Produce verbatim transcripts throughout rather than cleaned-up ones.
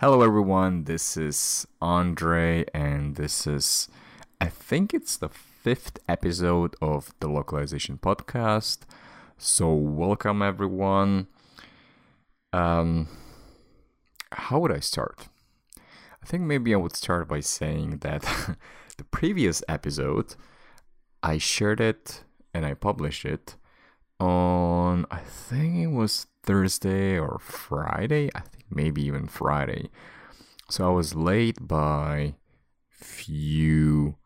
Hello everyone, this is Andre and this is, I think it's the fifth episode of the Localization Podcast. So welcome everyone. Um, how would I start? I think maybe I would start by saying that the previous episode, I shared it and I published it on, I think it was Thursday or Friday, I think maybe even Friday. So I was late by few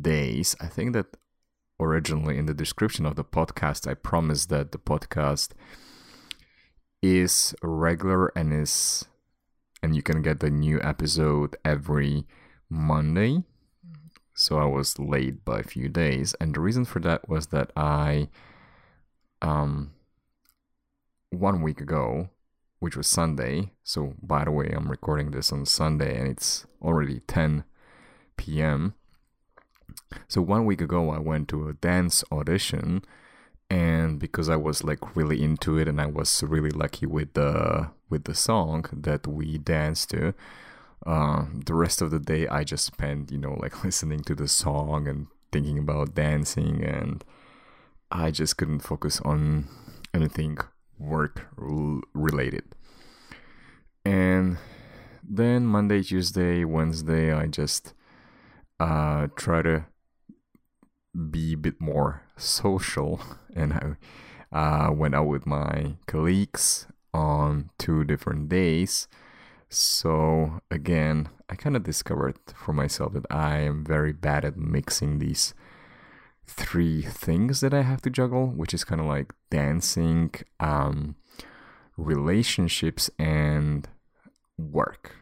days. I think that originally in the description of the podcast, I promised that the podcast is regular and is and you can get the new episode every Monday. So I was late by a few days, and the reason for that was that I um one week ago, which was Sunday, so by the way, I'm recording this on Sunday and it's already ten p.m. So one week ago, I went to a dance audition, and because I was like really into it and I was really lucky with the with the song that we danced to, uh, the rest of the day I just spent, you know, like listening to the song and thinking about dancing, and I just couldn't focus on anything work related. And then Monday, Tuesday, Wednesday, I just uh try to be a bit more social, and I uh went out with my colleagues on two different days. So again, I kind of discovered for myself that I am very bad at mixing these three things that I have to juggle, which is kind of like dancing, um, relationships, and work,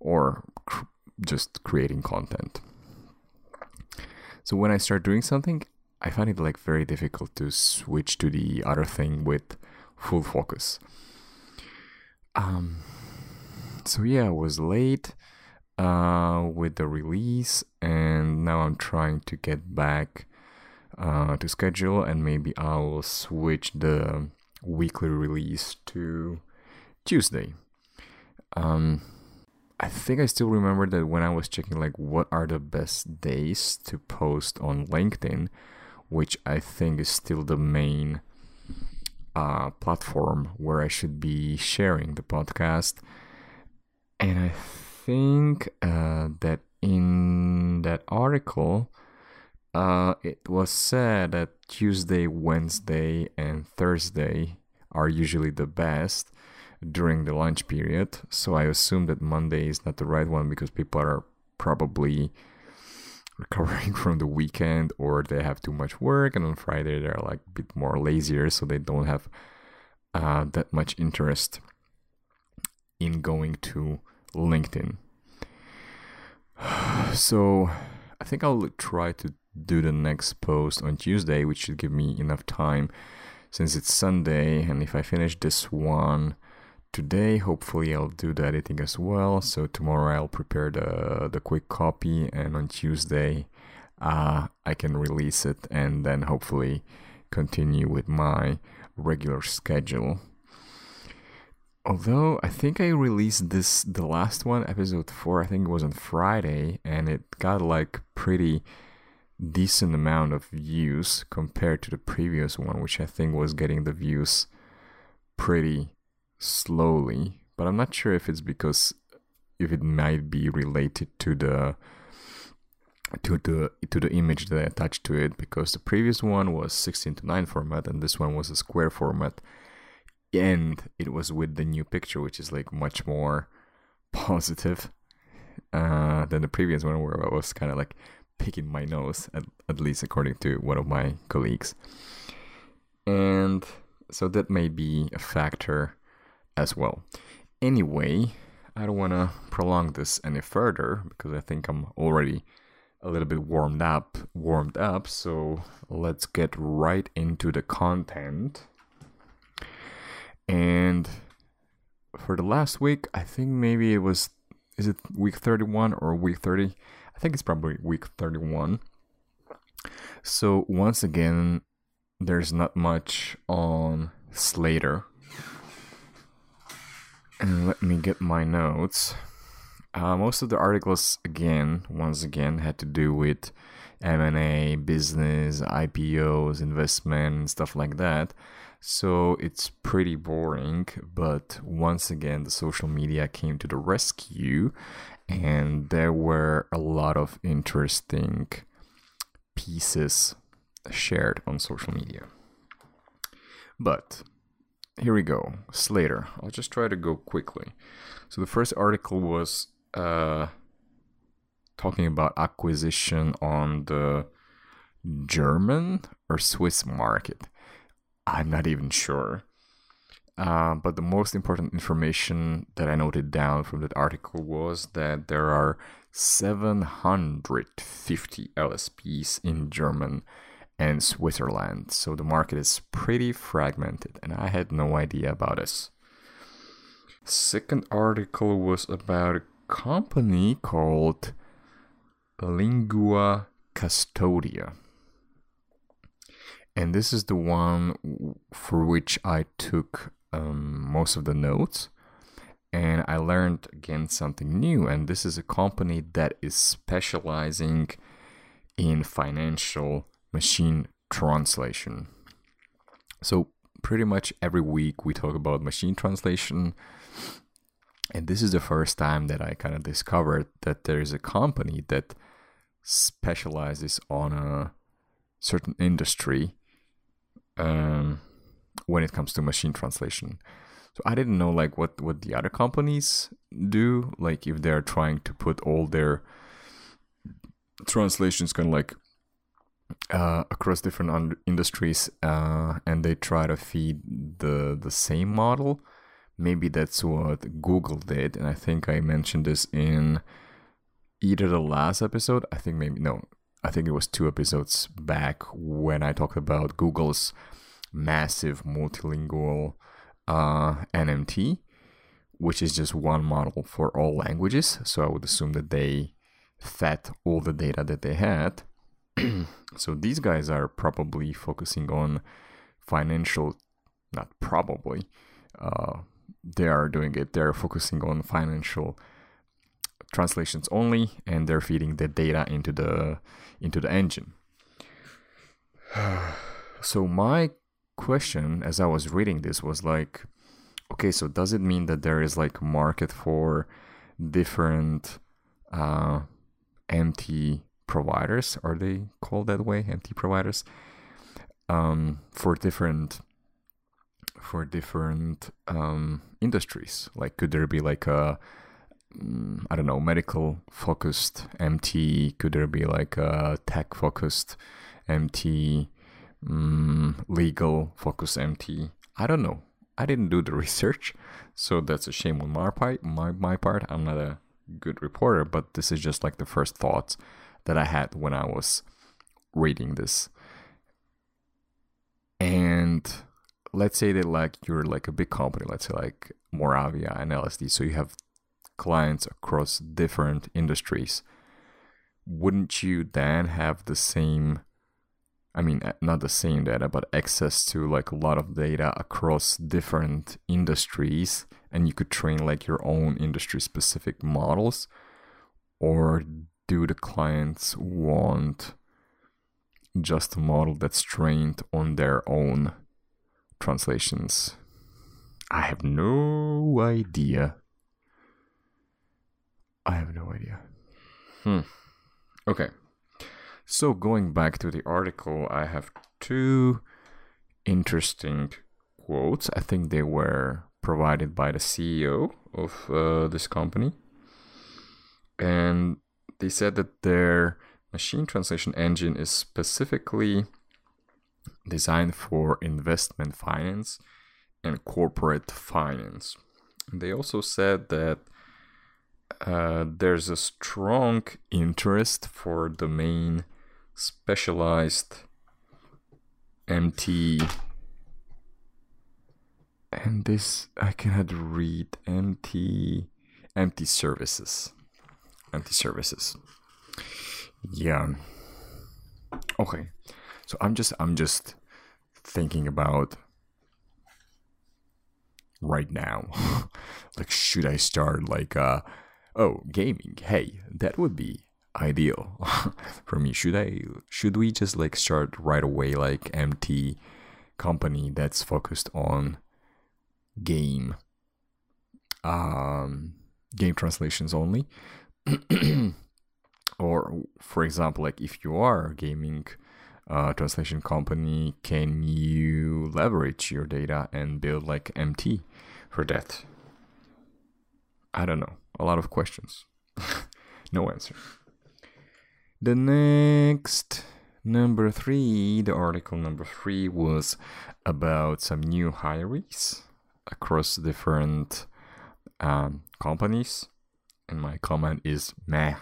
or cr- just creating content. So when I start doing something, I find it like very difficult to switch to the other thing with full focus. Um, so yeah, I was late uh, with the release, and now I'm trying to get back Uh, to schedule, and maybe I'll switch the weekly release to Tuesday. Um, I think I still remember that when I was checking like what are the best days to post on LinkedIn, which I think is still the main uh, platform where I should be sharing the podcast. And I think uh, that in that article, Uh, it was said that Tuesday, Wednesday, and Thursday are usually the best during the lunch period. So I assume that Monday is not the right one because people are probably recovering from the weekend, or they have too much work, and on Friday they're like a bit more lazier, so they don't have uh, that much interest in going to LinkedIn. So I think I'll try to do the next post on Tuesday, which should give me enough time since it's Sunday, and if I finish this one today, hopefully I'll do the editing as well. So tomorrow I'll prepare the the quick copy, and on Tuesday uh, I can release it, and then hopefully continue with my regular schedule. Although I think I released this, the last one, episode four, I think it was on Friday, and it got like pretty decent amount of views compared to the previous one, which I think was getting the views pretty slowly, but I'm not sure if it's because if it might be related to the to the to the image that I attached to it, because the previous one was sixteen to nine format and this one was a square format, and it was with the new picture, which is like much more positive uh than the previous one, where I was kind of like picking my nose, at, at least according to one of my colleagues. And so that may be a factor as well. Anyway, I don't want to prolong this any further because I think I'm already a little bit warmed up warmed up so let's get right into the content. And for the last week, I think maybe it was is it week thirty-one or week thirty? I think it's probably week thirty-one. So once again, there's not much on Slator. And let me get my notes. Uh, most of the articles, again, once again, had to do with M and A, business, I P Os, investment, stuff like that. So it's pretty boring, but once again, the social media came to the rescue, and there were a lot of interesting pieces shared on social media. But here we go, Slator. I'll just try to go quickly. So the first article was uh, talking about acquisition on the German or Swiss market. I'm not even sure. Uh, but the most important information that I noted down from that article was that there are seven hundred fifty L S Ps in German and Switzerland. So the market is pretty fragmented, and I had no idea about this. Second article was about a company called Lingua Custodia. And this is the one for which I took um, most of the notes. And I learned, again, something new. And this is a company that is specializing in financial machine translation. So pretty much every week we talk about machine translation. And this is the first time that I kind of discovered that there is a company that specializes on a certain industry um when it comes to machine translation. So I didn't know like what what the other companies do, like if they're trying to put all their translations kind of like uh across different un- industries uh and they try to feed the the same model. Maybe that's what Google did, and I think I mentioned this in either the last episode, I think maybe no I think it was two episodes back when I talked about Google's massive multilingual uh, N M T, which is just one model for all languages. So I would assume that they fed all the data that they had. So these guys are probably focusing on financial, not probably, uh, they are doing it. They're focusing on financial translations only, and they're feeding the data into the into the engine. So my question as I was reading this was like, okay, so does it mean that there is like a market for different uh, M T providers? Are they called that way, M T providers? Um, for different for different um, industries, like could there be like a I don't know, medical focused M T? Could there be like a tech focused M T, um, legal focused M T? I don't know. I didn't do the research, so that's a shame on my part. My, my part. I'm not a good reporter, but this is just like the first thoughts that I had when I was reading this. And let's say that like you're like a big company, let's say like Moravia and L S D, so you have clients across different industries. Wouldn't you then have the same, I mean, not the same data, but access to like a lot of data across different industries, and you could train like your own industry specific models? Or do the clients want just a model that's trained on their own translations? I have no idea. I have no idea. Hmm. Okay. So going back to the article, I have two interesting quotes. I think they were provided by the C E O of uh, this company. And they said that their machine translation engine is specifically designed for investment finance and corporate finance. And they also said that Uh, there's a strong interest for the main specialized M T, and this I cannot read. M T M T services. M T services. Yeah. Okay. So I'm just I'm just thinking about right now Like, should I start like, uh, oh, gaming? Hey, that would be ideal for me. Should I, should we just like start right away, like M T company that's focused on game, um, game translations only? Or for example, like if you are a gaming uh, translation company, can you leverage your data and build like M T for that? I don't know. A lot of questions. No answer. The next number three, the article number three was about some new hirings across different um, companies. And my comment is meh.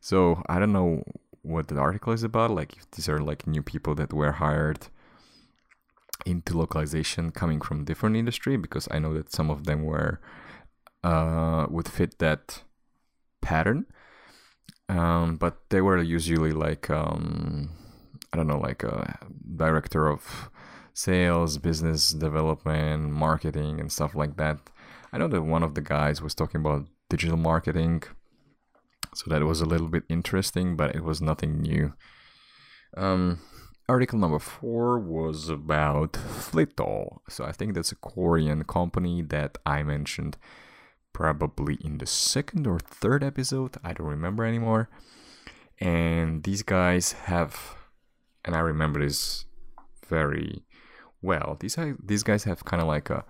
So I don't know what the article is about. Like if these are like new people that were hired into localization coming from different industry, because I know that some of them were uh, would fit that pattern. Um, but they were usually like, um, I don't know, like a director of sales, business development, marketing and stuff like that. I know that one of the guys was talking about digital marketing, so that was a little bit interesting, but it was nothing new. Um, article number four was about Flitto. So I think that's a Korean company that I mentioned probably in the second or third episode. I don't remember anymore. And these guys have, and I remember this very well, these, these guys have kind of like a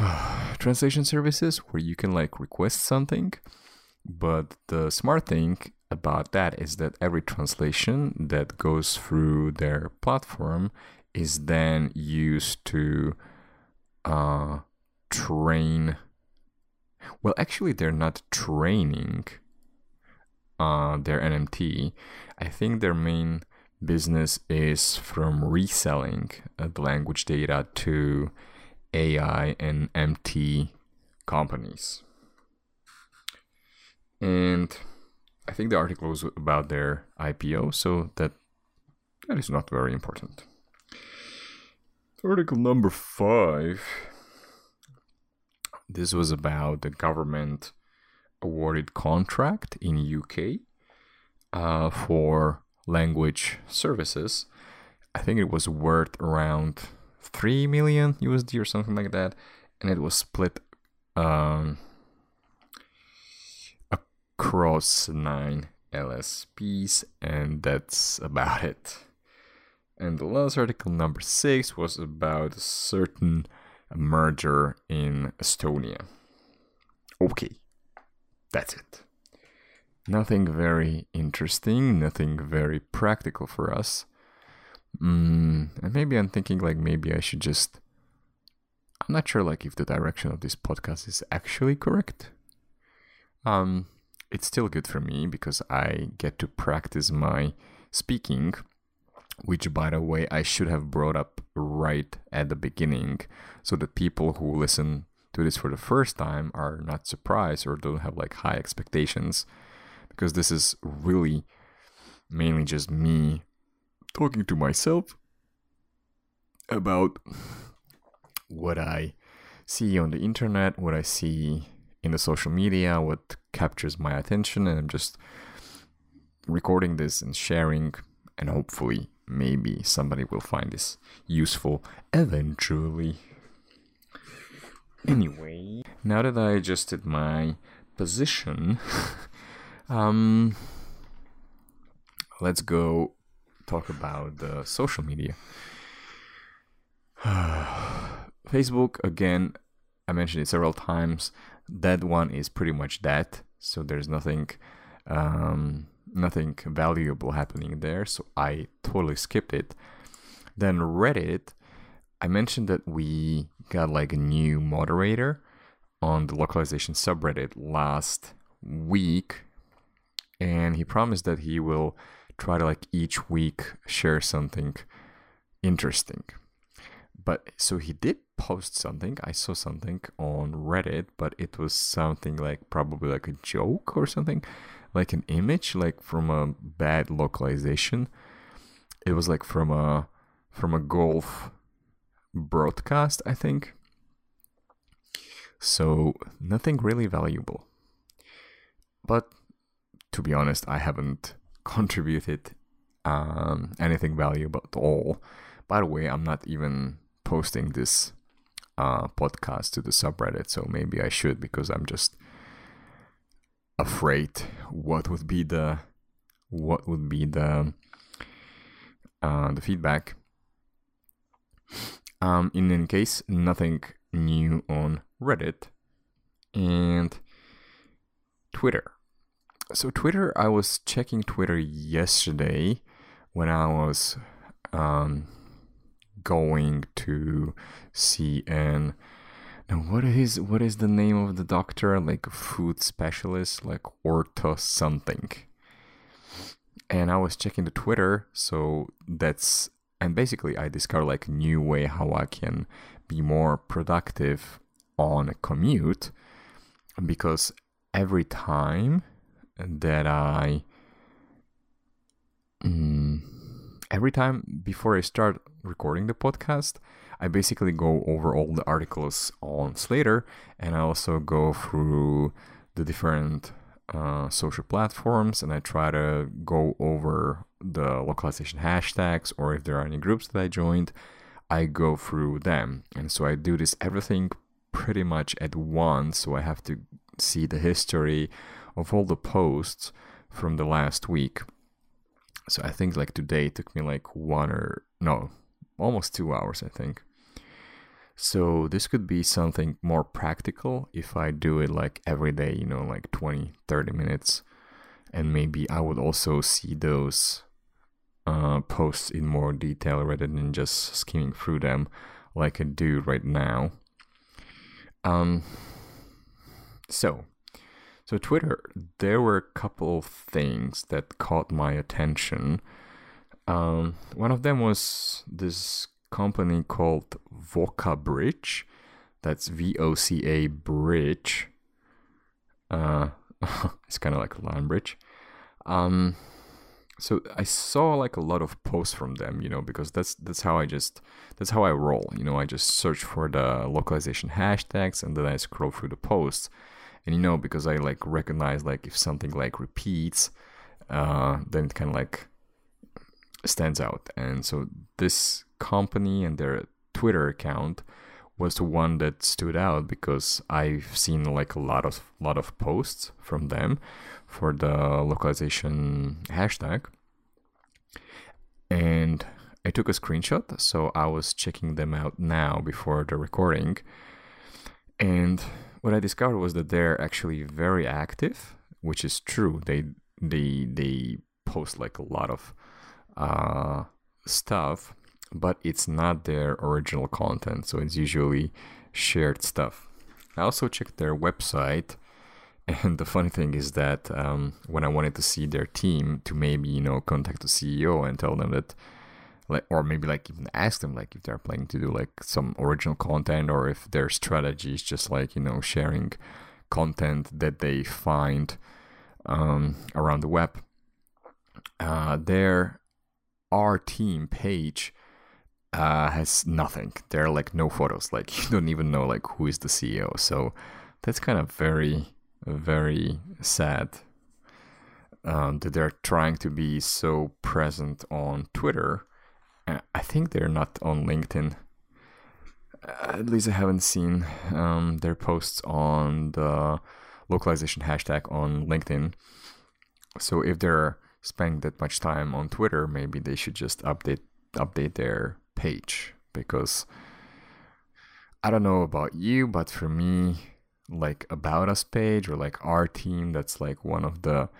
uh, translation services where you can like request something. But the smart thing about that is that every translation that goes through their platform is then used to uh, train. Well, actually, they're not training uh, their N M T. I think their main business is from reselling uh, the language data to A I and M T companies. And I think the article was about their I P O, so that that is not very important. Article number five. This was about the government awarded contract in U K uh, for language services. I think it was worth around three million U S D or something like that, and it was split Um, Cross nine L S Ps, and that's about it. And the last article, number six, was about a certain merger in Estonia. Okay, that's it. Nothing very interesting, nothing very practical for us. Mm, and maybe I'm thinking like maybe I should just, I'm not sure like if the direction of this podcast is actually correct. Um. It's still good for me because I get to practice my speaking, which, by the way, I should have brought up right at the beginning so that people who listen to this for the first time are not surprised or don't have like high expectations, because this is really mainly just me talking to myself about what I see on the internet, what I see in the social media, what captures my attention, and I'm just recording this and sharing, and hopefully maybe somebody will find this useful eventually. Anyway, now that I adjusted my position, um, let's go talk about the social media. Facebook, again, I mentioned it several times. That one is pretty much that. So there's nothing um, nothing valuable happening there. So I totally skipped it. Then Reddit, I mentioned that we got like a new moderator on the localization subreddit last week. And he promised that he will try to like each week share something interesting. But so he did post something. I saw something on Reddit, but it was something like probably like a joke or something, like an image like from a bad localization. It was like from a from a golf broadcast, I think. So nothing really valuable. But to be honest, I haven't contributed um, anything valuable at all. By the way, I'm not even posting this uh, podcast to the subreddit, so maybe I should, because I'm just afraid what would be the what would be the uh, the feedback. Um, in any case, nothing new on Reddit and Twitter. So Twitter, I was checking Twitter yesterday when I was um, going to see an. Now what is what is the name of the doctor? Like food specialist, like ortho something. And I was checking the Twitter, so that's and basically I discovered like a new way how I can be more productive on a commute, because every time that I um, every time before I start recording the podcast, I basically go over all the articles on Slator, and I also go through the different uh, social platforms, and I try to go over the localization hashtags, or if there are any groups that I joined, I go through them. And so I do this everything pretty much at once, so I have to see the history of all the posts from the last week. So I think like today took me like one or no almost two hours, I think. So this could be something more practical if I do it like every day, you know, like twenty, thirty minutes. And maybe I would also see those uh, posts in more detail rather than just skimming through them like I do right now. Um. So, so Twitter, there were a couple of things that caught my attention. Um, one of them was this company called Voca Bridge. That's V O C A Bridge. Uh, it's kind of like a Lime Bridge. Um, so I saw like a lot of posts from them, you know, because that's that's how I just that's how I roll. You know, I just search for the localization hashtags and then I scroll through the posts, and you know, because I like recognize like if something like repeats, uh, then it kind of like stands out. And so this company and their Twitter account was the one that stood out, because I've seen like a lot of lot of posts from them for the localization hashtag, and I took a screenshot, so I was checking them out now before the recording. And what I discovered was that they're actually very active, which is true. They they they post like a lot of uh stuff, but it's not their original content, so it's usually shared stuff. I also checked their website, and the funny thing is that um when I wanted to see their team, to maybe, you know, contact the C E O and tell them that, like, or maybe like even ask them like if they're planning to do like some original content, or if their strategy is just like, you know, sharing content that they find um around the web, uh their our team page uh, has nothing. There are like no photos. Like you don't even know like who is the C E O. So that's kind of very, very sad um, that they're trying to be so present on Twitter. Uh, I think they're not on LinkedIn. Uh, at least I haven't seen um, their posts on the localization hashtag on LinkedIn. So if they're spending that much time on Twitter, maybe they should just update update their page, because I don't know about you, but for me, like About Us page or like our team, that's like one of the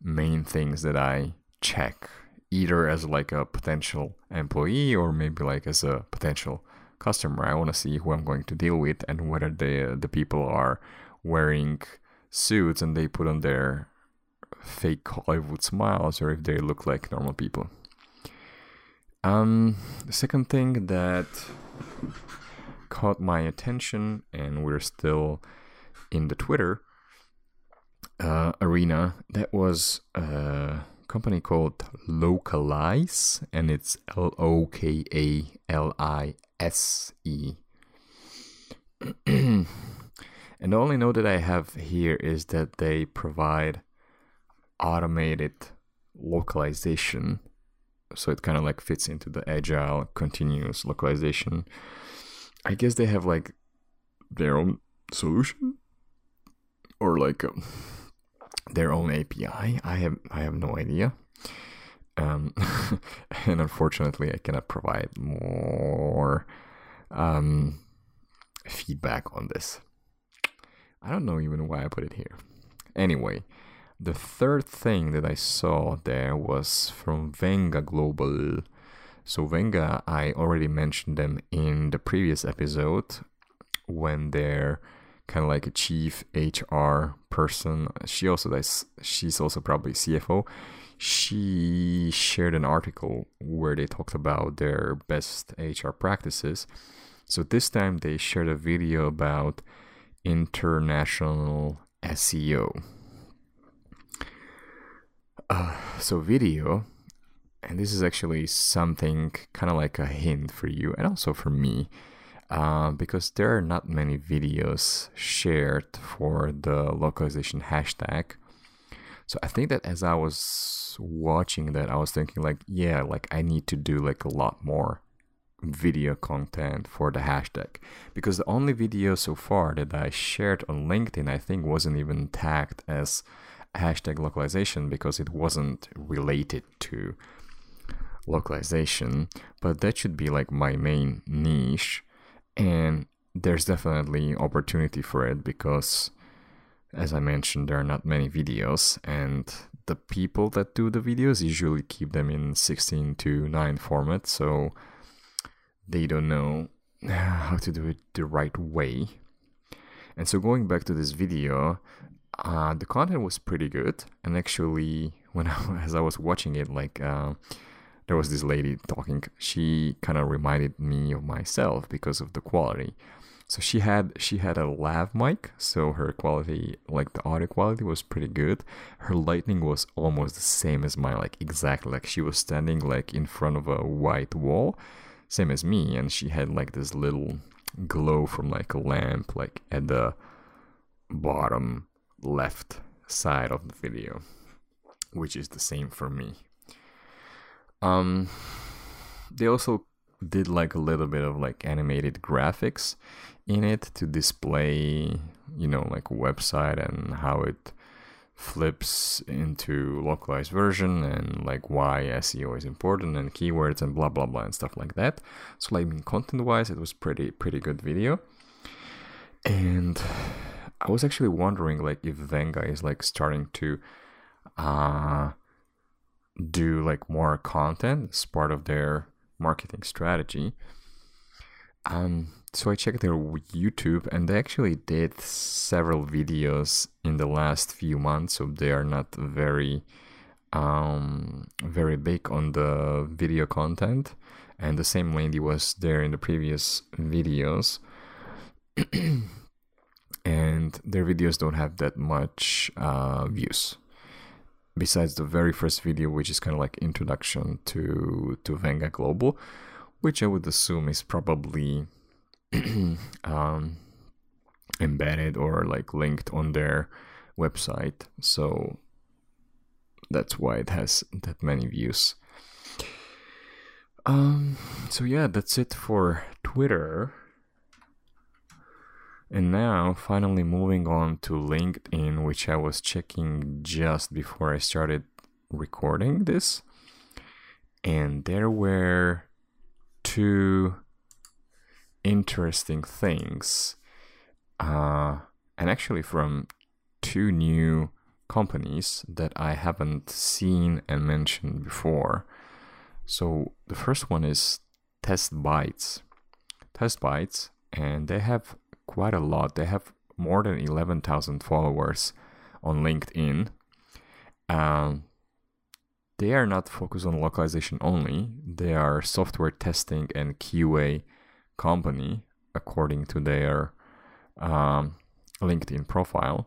main things that I check, either as like a potential employee or maybe like as a potential customer. I want to see who I'm going to deal with and whether the the people are wearing suits and they put on their fake Hollywood smiles, or if they look like normal people. Um, the second thing that caught my attention, and we're still in the Twitter uh, arena, that was a company called Localise, and it's L O K A L I S E. And the only note that I have here is that they provide automated localization. So it kind of like fits into the agile, continuous localization. I guess they have like their own solution or like um, their own A P I. I have I have no idea. Um, and unfortunately, I cannot provide more um, feedback on this. I don't know even why I put it here. Anyway, the third thing that I saw there was from Venga Global. So Venga, I already mentioned them in the previous episode when their kind of like a chief H R person, she also does, she's also probably C F O. She shared an article where they talked about their best H R practices. So this time they shared a video about international S E O. Uh, so video, and this is actually something kind of like a hint for you and also for me, uh, because there are not many videos shared for the localization hashtag. So I think that as I was watching that, I was thinking like, yeah, like I need to do like a lot more video content for the hashtag, because the only video so far that I shared on LinkedIn, I think wasn't even tagged as hashtag localization because it wasn't related to localization, but that should be like my main niche. And there's definitely opportunity for it because, as I mentioned, there are not many videos, and the people that do the videos usually keep them in sixteen to nine format, so they don't know how to do it the right way. And so going back to this video, uh, the content was pretty good. And actually, when I, as I was watching it, like uh, there was this lady talking. She kind of reminded me of myself because of the quality. So she had she had a lav mic, so her quality, like the audio quality, was pretty good. Her lighting was almost the same as mine, like exactly. Like she was standing like in front of a white wall, same as me, and she had like this little glow from like a lamp, like at the bottom left side of the video, which is the same for me. Um, they also did like a little bit of like animated graphics in it to display, you know, like a website and how it flips into localized version and like why S E O is important and keywords and blah blah blah and stuff like that. So like content wise, it was pretty pretty good video. And I was actually wondering like if Venga is like starting to uh do like more content as part of their marketing strategy. Um, so I checked their YouTube, and they actually did several videos in the last few months. So they are not very, um, very big on the video content. And the same lady was there in the previous videos. And their videos don't have that much uh, views. Besides the very first video, which is kind of like introduction to, to Venga Global, which I would assume is probably um, embedded or like linked on their website. So that's why it has that many views. Um, so yeah, that's it for Twitter. And now finally moving on to LinkedIn, which I was checking just before I started recording this. And there were two interesting things, uh, and actually from two new companies that I haven't seen and mentioned before. So the first one is Testbytes, Testbytes, and they have quite a lot. They have more than eleven thousand followers on LinkedIn. Um, They are not focused on localization only. They are software testing and Q A company, according to their um, LinkedIn profile.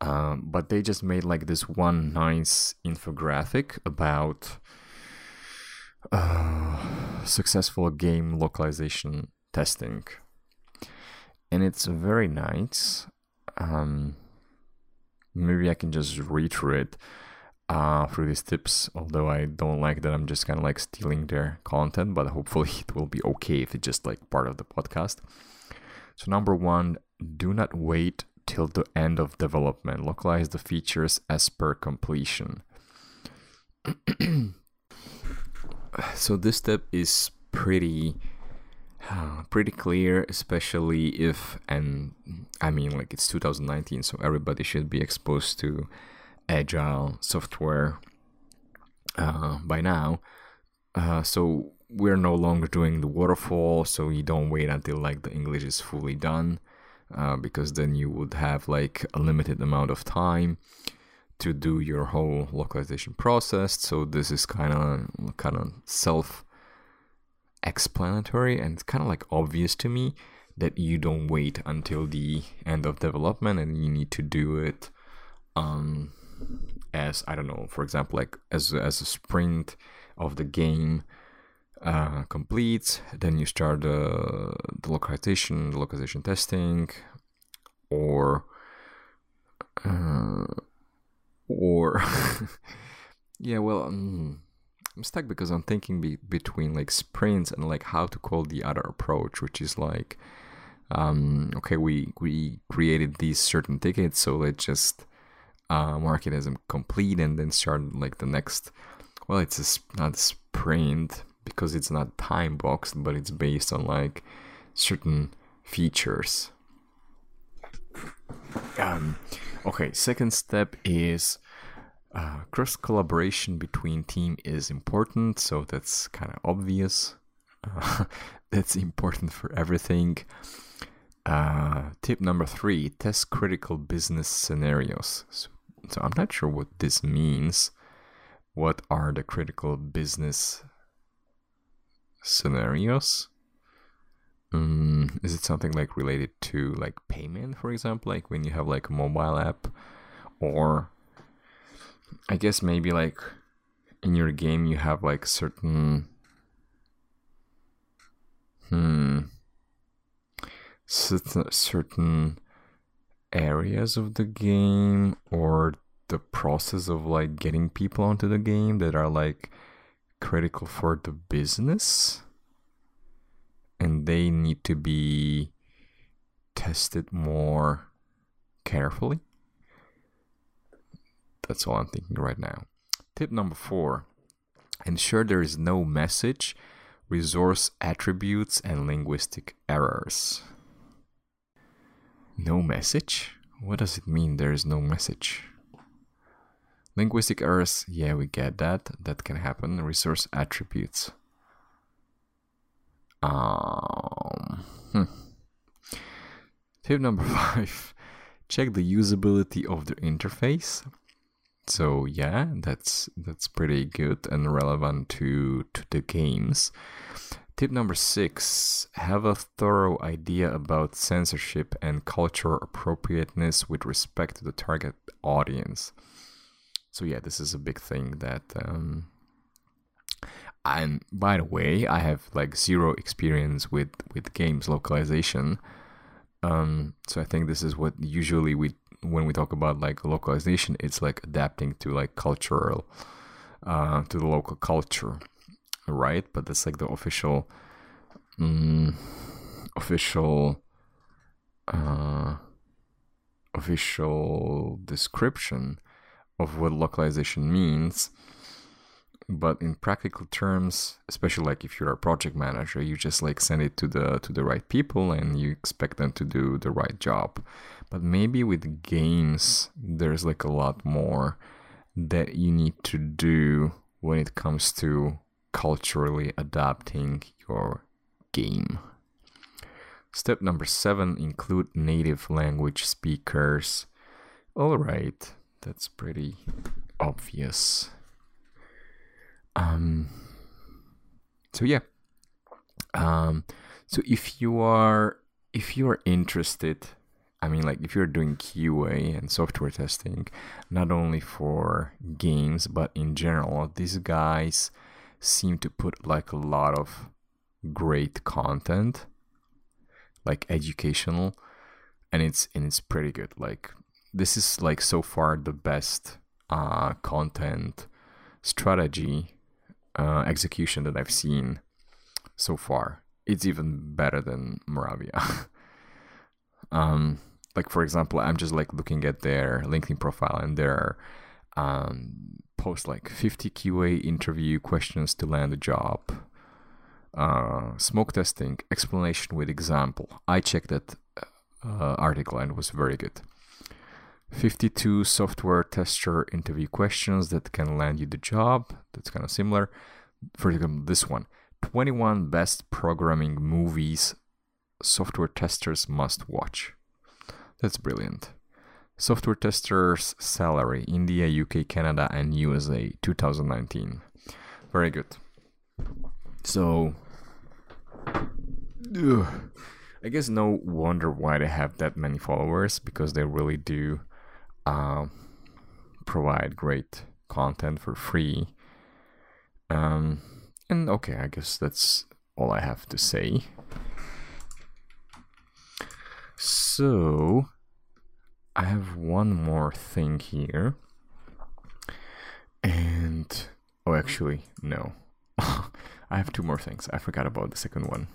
Um, but they just made like this one nice infographic about uh, successful game localization testing. and it's very nice. Um, maybe I can just read through it uh, through these tips, although I don't like that I'm just kind of like stealing their content, but hopefully it will be okay if it's just like part of the podcast. So number one, do not wait till the end of development. Localize the features as per completion. So this step is pretty pretty clear, especially if, and I mean, like, it's two thousand nineteen, so everybody should be exposed to agile software uh, by now. Uh, so we're no longer doing the waterfall, so you don't wait until like the English is fully done, uh, because then you would have like a limited amount of time to do your whole localization process. So this is kind of kind of self explanatory, and it's kind of like obvious to me that you don't wait until the end of development, and you need to do it um as, I don't know, for example, like as as a sprint of the game uh completes, then you start the the localization the localization testing, or uh, or yeah, well, um, I'm stuck because I'm thinking be- between like sprints and like how to call the other approach, which is like, um, okay, we, we created these certain tickets, so let's just uh, mark it as complete and then start like the next. Well, it's a sp- not sprint because it's not time boxed, but it's based on like certain features. Um, okay, second step is, Uh, cross collaboration between team is important, so that's kind of obvious. Uh, that's important for everything. Uh, tip number three, test critical business scenarios. So, so I'm not sure what this means. What are the critical business scenarios? Um, is it something like related to like payment, for example, like when you have like a mobile app, or I guess maybe like in your game you have like certain hmm certain areas of the game, or the process of like getting people onto the game that are like critical for the business, and they need to be tested more carefully. That's all I'm thinking right now. Tip number four, ensure there is no message, resource attributes, and linguistic errors. No message? What does it mean there is no message? Linguistic errors, yeah, we get that. That can happen. Resource attributes. Um, hmm. Tip number five, check the usability of the interface. So yeah, that's that's pretty good and relevant to, to the games. Tip number six, have a thorough idea about censorship and cultural appropriateness with respect to the target audience. So yeah, this is a big thing that... Um, and by the way, I have like zero experience with, with games localization. Um, so I think this is what usually we... when we talk about like localization, it's like adapting to like cultural, uh, to the local culture, right? But that's like the official, um, official, uh, official description of what localization means. But in practical terms, especially like if you're a project manager, you just like send it to the to the right people and you expect them to do the right job. But maybe with games, there's like a lot more that you need to do when it comes to culturally adapting your game. Step number seven, include native language speakers. All right, that's pretty obvious. Um, so yeah, um, so if you are, if you are interested, I mean, like if you're doing Q A and software testing, not only for games, but in general, these guys seem to put like a lot of great content, like educational, and it's and it's pretty good. Like this is like so far the best uh, content strategy uh, execution that I've seen so far. It's even better than Moravia. um, like for example, I'm just like looking at their LinkedIn profile, and their um, post like fifty Q A interview questions to land a job. Uh, smoke testing, explanation with example. I checked that uh, article and it was very good. fifty-two software tester interview questions that can land you the job. That's kind of similar. For example, this one. twenty-one best programming movies software testers must watch. That's brilliant. Software testers salary. India, U K, Canada and U S A two thousand nineteen. Very good. So, ugh, I guess no wonder why they have that many followers, because they really do uh, provide great content for free. Um, and okay, I guess that's all I have to say. So, I have one more thing here. And, oh, actually, no. I have two more things. I forgot about the second one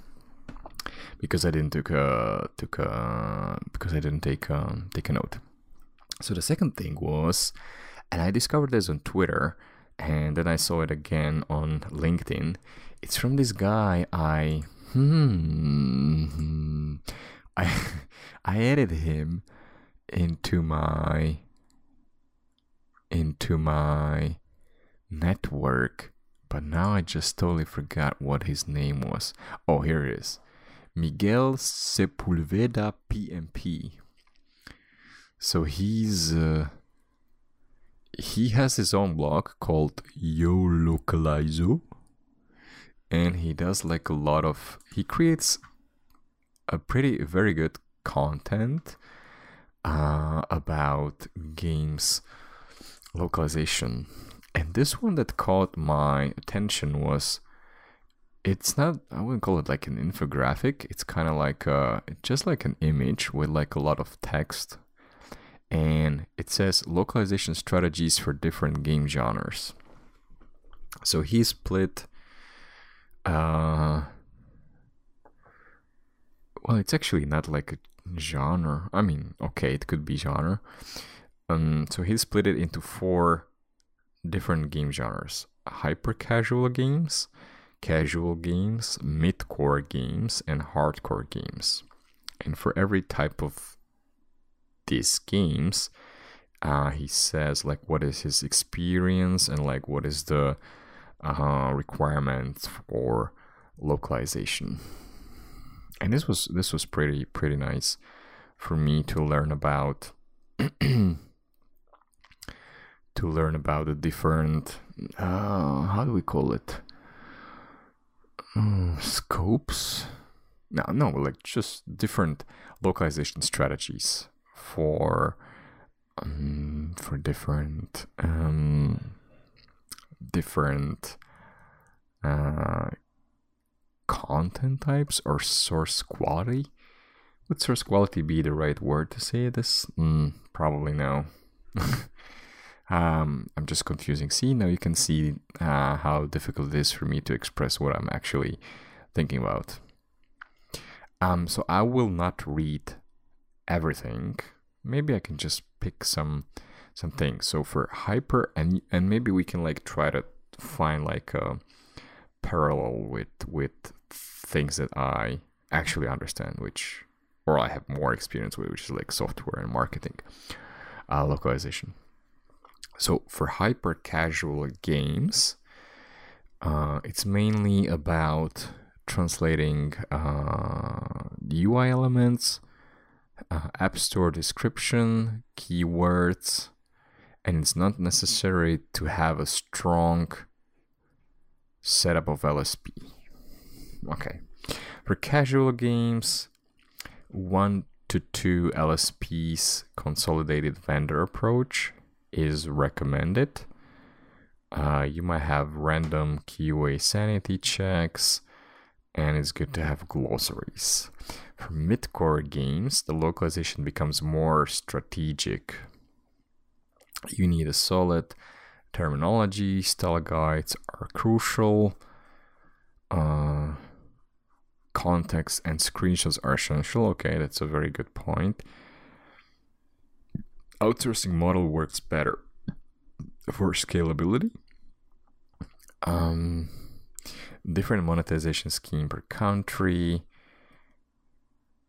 because I didn't took a took a because I didn't take a, take a note. So the second thing was, and I discovered this on Twitter, and then I saw it again on LinkedIn. It's from this guy. I hmm, I I added him into my into my network. But now I just totally forgot what his name was. Oh, here it is. Miguel Sepulveda P M P. So he's... Uh, he has his own blog called Yo Localizo. And he does like a lot of... He creates a pretty, very good content uh, about games localization. And this one that caught my attention was, it's not, I wouldn't call it like an infographic. It's kind of like, a, just like an image with like a lot of text. And it says localization strategies for different game genres. So he split, uh, well, it's actually not like a genre. I mean, okay, it could be genre. Um, so he split it into four different game genres: hyper casual games, casual games, midcore games, and hardcore games. And for every type of these games, uh, he says like what is his experience and like what is the uh, requirements for localization. And this was this was pretty pretty nice for me to learn about. To learn about the different, uh, how do we call it, mm, scopes? No, no, like just different localization strategies for um, for different um, different uh, content types or source quality. Would source quality be the right word to say this? Mm, probably no. Um, I'm just confusing. See, now you can see uh, how difficult it is for me to express what I'm actually thinking about. Um, so I will not read everything. Maybe I can just pick some some things. So for hyper, and and maybe we can like try to find like a parallel with with things that I actually understand, which or I have more experience with, which is like software and marketing, uh, localization. So for hyper casual games, uh, it's mainly about translating uh, U I elements, uh, app store description, keywords, and it's not necessary to have a strong setup of L S P. Okay. For casual games, one to two L S Ps consolidated vendor approach is recommended. Uh, you might have random Q A sanity checks, and it's good to have glossaries. For mid-core games, the localization becomes more strategic. You need a solid terminology, style guides are crucial, uh, context and screenshots are essential. Okay, that's a very good point. Outsourcing model works better for scalability. Um, different monetization scheme per country.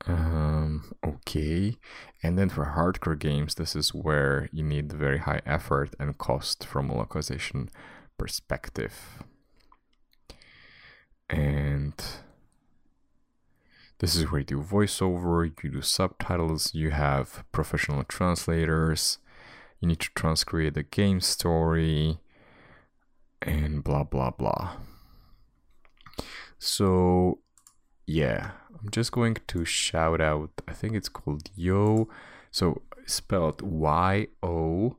Um, okay, and then for hardcore games, this is where you need very high effort and cost from a localization perspective. And this is where you do voiceover, you do subtitles, you have professional translators, you need to transcreate the game story, and blah, blah, blah. So, yeah, I'm just going to shout out, I think it's called Yo, so spelled Y O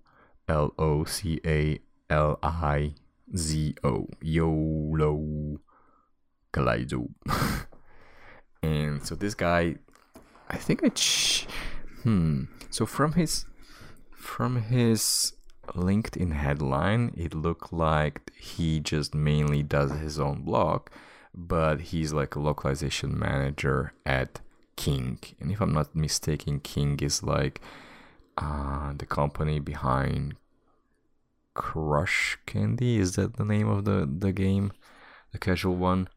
L O C A L I Z O, Yo Localizo. And so this guy, I think I, ch- hmm, so from his, from his LinkedIn headline, it looked like he just mainly does his own blog, but he's like a localization manager at King. And if I'm not mistaken, King is like uh, the company behind Crush Candy. Is that the name of the, the game? The casual one?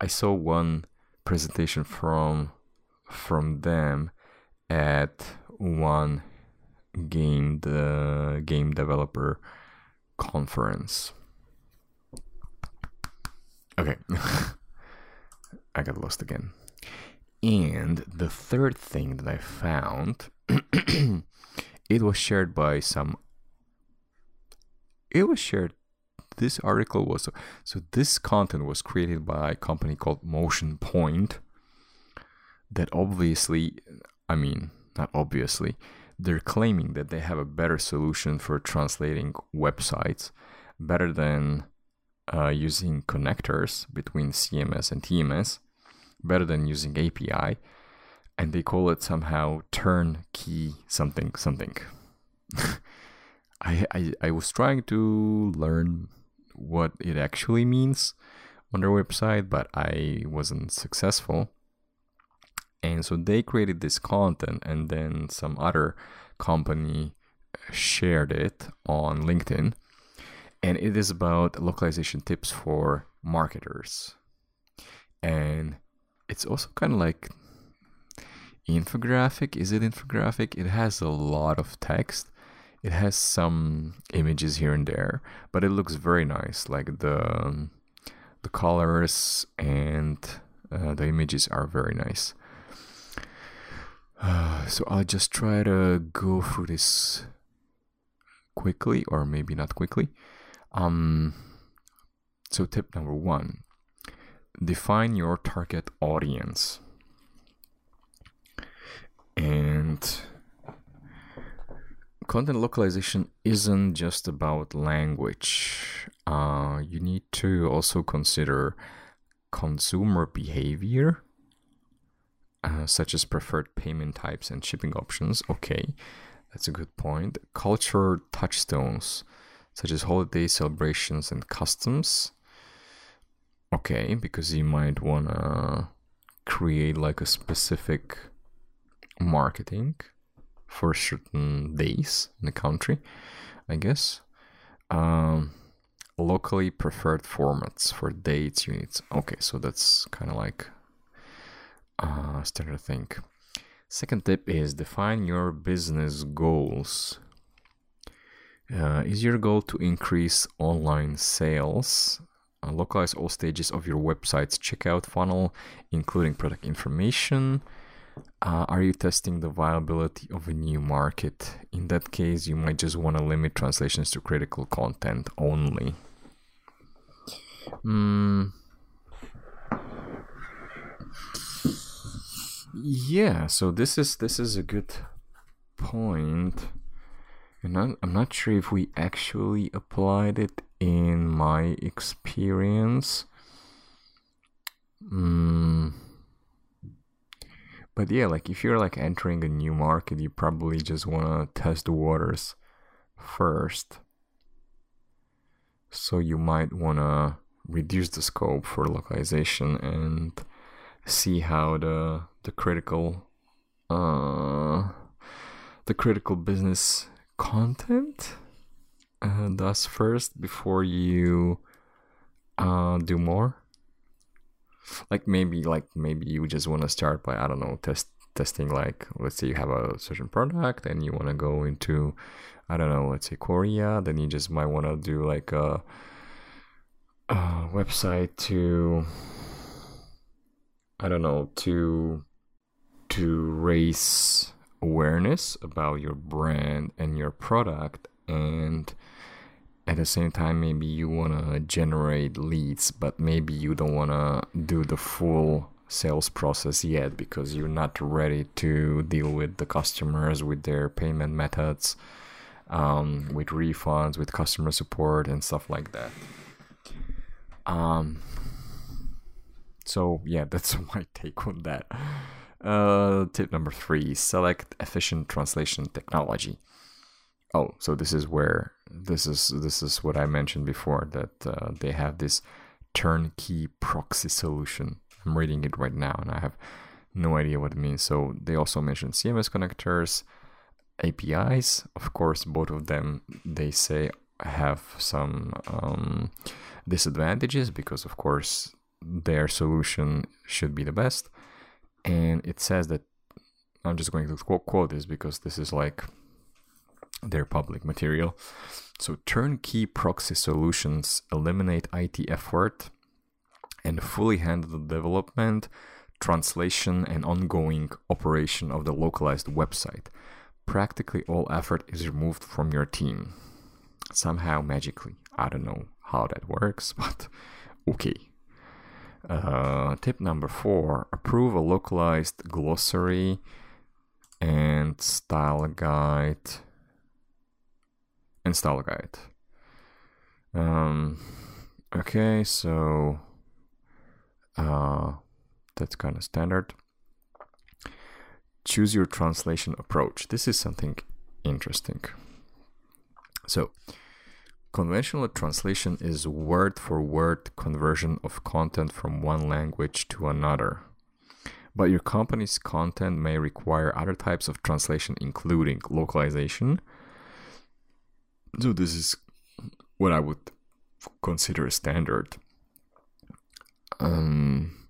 I saw one presentation from from them at one game, the game developer conference. Okay, I got lost again. And the third thing that I found, it was shared by some, it was shared, this article was, so this content was created by a company called Motion Point, that obviously, I mean, not obviously, they're claiming that they have a better solution for translating websites, better than Uh, using connectors between C M S and T M S, better than using A P I, and they call it somehow turnkey something something. I, I I was trying to learn what it actually means on their website, but I wasn't successful. And so they created this content, and then some other company shared it on LinkedIn. And it is about localization tips for marketers. And it's also kind of like infographic. Is it infographic? It has a lot of text. It has some images here and there, but it looks very nice. Like the, the colors and uh, the images are very nice. Uh, so I'll just try to go through this quickly, or maybe not quickly. Um, so tip number one, define your target audience. And content localization isn't just about language. Uh, you need to also consider consumer behavior, uh, such as preferred payment types and shipping options. Okay, that's a good point. Culture touchstones, such as holiday celebrations and customs. Okay, because you might want to create like a specific marketing for certain days in the country, I guess. Um, locally preferred formats for dates, units. Okay, so that's kind of like uh, standard thing. Second tip is define your business goals. Uh, is your goal to increase online sales? Uh, localize all stages of your website's checkout funnel, including product information. Uh, are you testing the viability of a new market? In that case, you might just want to limit translations to critical content only. Mm. Yeah, so this is this is a good point. And I'm, I'm not sure if we actually applied it in my experience. Mm. But yeah, like if you're like entering a new market, you probably just want to test the waters first. So you might want to reduce the scope for localization and see how the the critical uh, the critical business content uh, does first before you uh, do more. Like maybe like maybe you just want to start by, I don't know, test testing like, let's say you have a certain product and you want to go into, I don't know, let's say Korea, then you just might want to do like a, a website to, I don't know, to to raise awareness about your brand and your product, and at the same time maybe you want to generate leads, but maybe you don't want to do the full sales process yet because you're not ready to deal with the customers, with their payment methods, um, with refunds, with customer support and stuff like that. Um, so yeah, that's my take on that. Uh, tip number three, select efficient translation technology. Oh, so this is where this is this is what I mentioned before, that uh, they have this turnkey proxy solution. I'm reading it right now and I have no idea what it means. So they also mentioned C M S connectors, A P Is. Of course, both of them, they say, have some um, disadvantages because, of course, their solution should be the best. And it says that, I'm just going to quote this because this is like their public material. So turnkey proxy solutions eliminate I T effort and fully handle the development, translation, and ongoing operation of the localized website. Practically all effort is removed from your team. Somehow, magically. I don't know how that works, but okay. Uh, tip number four, approve a localized glossary and style guide. And style guide. Um, okay, so uh, that's kind of standard. Choose your translation approach. This is something interesting. So, conventional translation is word-for-word conversion of content from one language to another. But your company's content may require other types of translation, including localization. So this is what I would consider a standard. Um,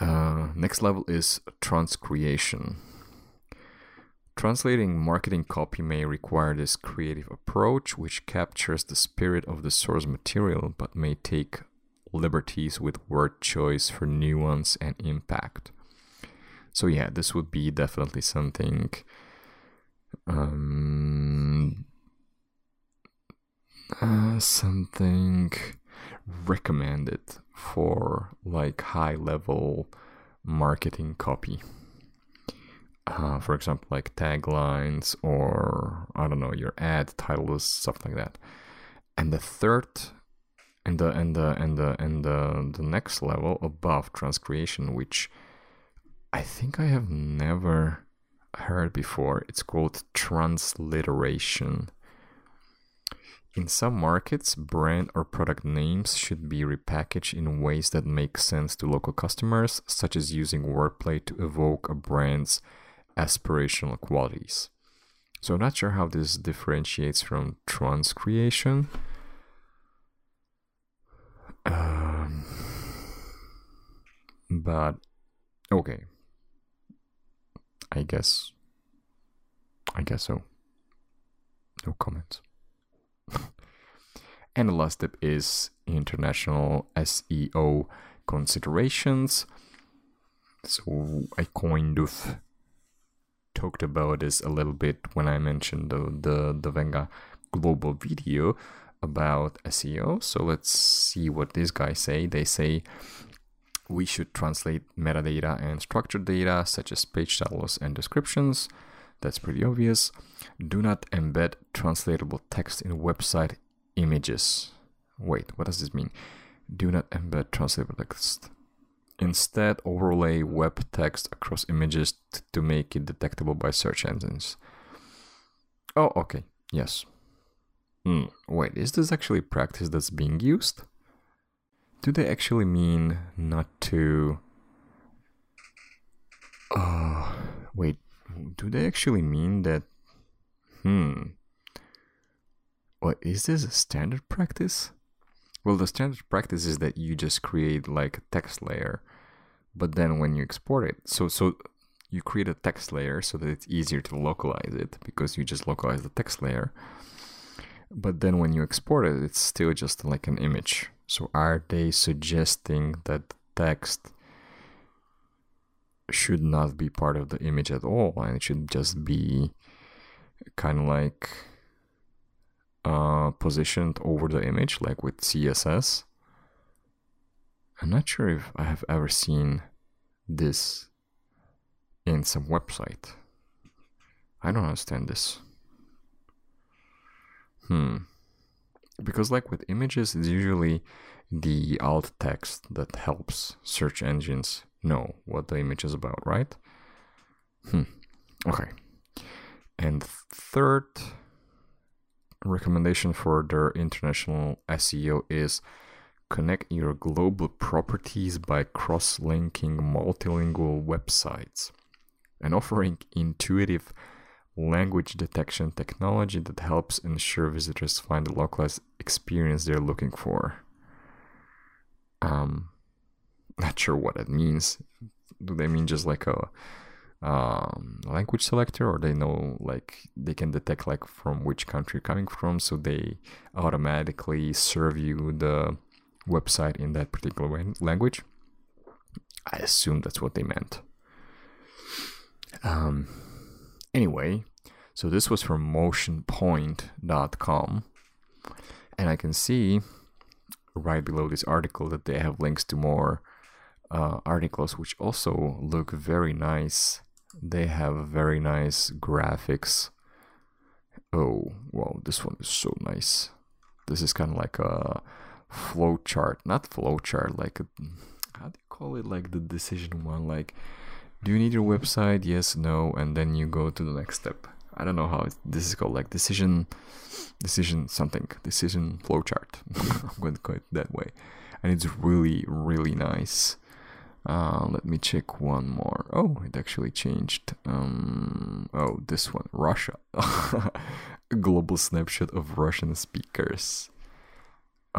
uh, next level is transcreation. Translating marketing copy may require this creative approach, which captures the spirit of the source material, but may take liberties with word choice for nuance and impact. So yeah, this would be definitely something um, uh, something recommended for like high-level marketing copy. Uh, for example, like taglines or, I don't know, your ad titles, stuff like that. And the third, and the and the and the and the, the next level above transcreation, which I think I have never heard before. It's called transliteration. In some markets, brand or product names should be repackaged in ways that make sense to local customers, such as using wordplay to evoke a brand's aspirational qualities. So I'm not sure how this differentiates from transcreation. Um, but okay, I guess. I guess so. No comments. And the last tip is international S E O considerations. So I kind of talked about this a little bit when I mentioned the, the, the Venga Global video about S E O. So let's see what these guys say. They say we should translate metadata and structured data such as page titles and descriptions. That's pretty obvious. Do not embed translatable text in website images. Wait, what does this mean? Do not embed translatable text Instead, overlay web text across images t- to make it detectable by search engines. Oh, okay. Yes. Hmm. Wait, is this actually practice that's being used? Do they actually mean not to... Oh, wait. Do they actually mean that... Hmm. What, is this a standard practice? Well, the standard practice is that you just create like a text layer, but then when you export it, so so you create a text layer so that it's easier to localize it because you just localize the text layer. But then when you export it, it's still just like an image. So are they suggesting that the text should not be part of the image at all and it should just be kind of like... Uh, positioned over the image, like with C S S. I'm not sure if I have ever seen this in some website. I don't understand this. Hmm. Because like with images, it's usually the alt text that helps search engines know what the image is about, right? Hmm. Okay. And third... recommendation for their international S E O is connect your global properties by cross-linking multilingual websites and offering intuitive language detection technology that helps ensure visitors find the localized experience they're looking for. Um, not sure what that means. Do they mean just like a Um, language selector, or they know like they can detect like from which country you're coming from, so they automatically serve you the website in that particular language? I assume that's what they meant. Um, anyway, so this was from motion point dot com, and I can see right below this article that they have links to more uh, articles which also look very nice. They have very nice graphics. Oh, wow, this one is so nice. This is kind of like a flow chart, not flow chart, like, a, how do you call it? Like the decision one, like, do you need your website? Yes, no, and then you go to the next step. I don't know how it, this is called, like decision, decision something, decision flow chart. I'm going to call it that way. And it's really, really nice. Uh, let me check one more. Oh, it actually changed. Um, oh, this one, Russia. Global snapshot of Russian speakers.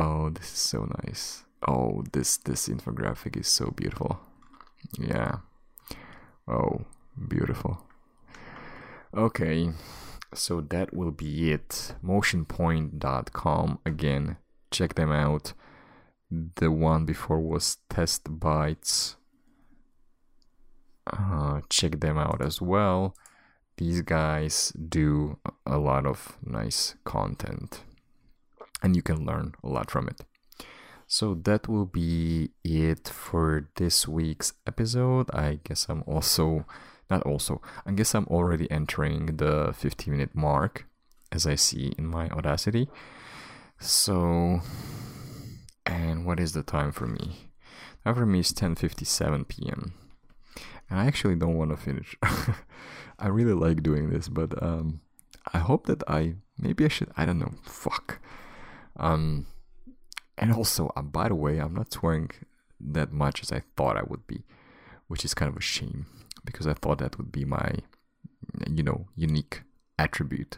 Oh, this is so nice. Oh, this this infographic is so beautiful. Yeah. Oh, beautiful. Okay, so that will be it. motion point dot com. Again, check them out. The one before was Testbytes. Uh, check them out as well. These guys do a lot of nice content, and you can learn a lot from it. So that will be it for this week's episode. I guess I'm also, not also, I guess I'm already entering the fifteen minute mark, as I see in my Audacity. So... And what is the time for me? Time for me is ten fifty-seven p.m. And I actually don't want to finish. I really like doing this, but um, I hope that I... Maybe I should... I don't know. Fuck. Um, and also, uh, by the way, I'm not swearing that much as I thought I would be, which is kind of a shame, because I thought that would be my, you know, unique attribute.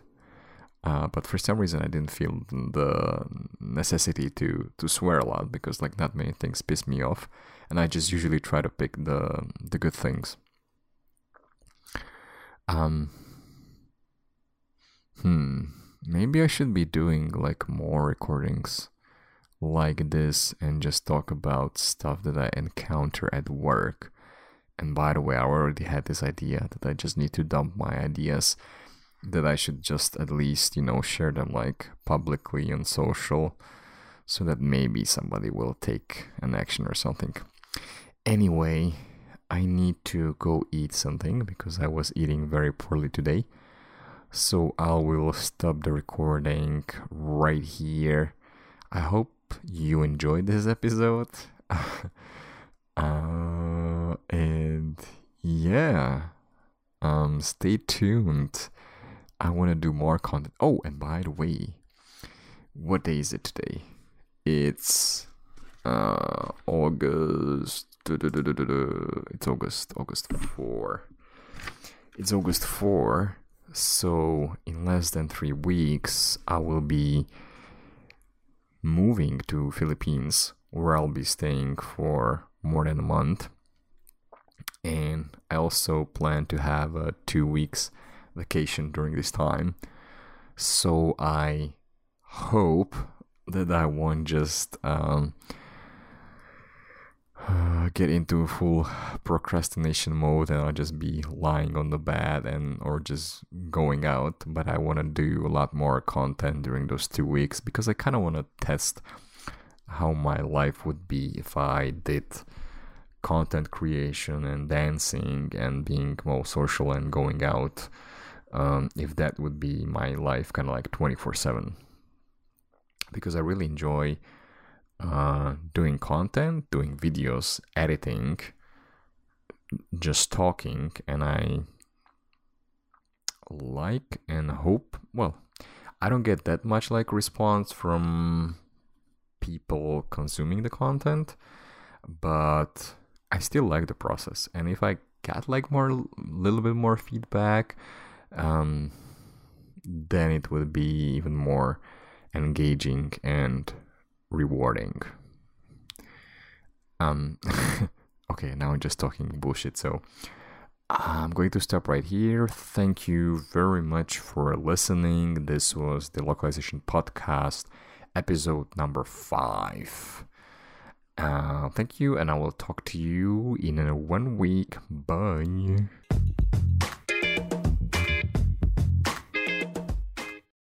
Uh, but for some reason, I didn't feel the necessity to, to swear a lot, because like not many things piss me off, and I just usually try to pick the the good things. Um. Hmm. Maybe I should be doing like more recordings like this and just talk about stuff that I encounter at work. And by the way, I already had this idea that I just need to dump my ideas. That I should just at least, you know, share them like publicly on social, so that maybe somebody will take an action or something. Anyway, I need to go eat something because I was eating very poorly today. So I will stop the recording right here. I hope you enjoyed this episode. Uh, and yeah, um, stay tuned. I want to do more content. Oh, and by the way, what day is it today? It's uh, August. It's August. August four. It's August four. So in less than three weeks, I will be moving to Philippines, where I'll be staying for more than a month. And I also plan to have a two weeks vacation during this time. So I hope that I won't just um, uh, get into full procrastination mode and I'll just be lying on the bed and or just going out. But I want to do a lot more content during those two weeks because I kind of want to test how my life would be if I did content creation and dancing and being more social and going out, um, if that would be my life kind of like twenty-four seven, because I really enjoy uh, doing content, doing videos, editing, just talking, and I like and hope, well, I don't get that much like response from people consuming the content, but I still like the process. And if I got like more, little bit more feedback, um, then it would be even more engaging and rewarding. Um, okay, now I'm just talking bullshit. So I'm going to stop right here. Thank you very much for listening. This was the Localization Podcast, episode number five. Uh, thank you, and I will talk to you in one week. Bye.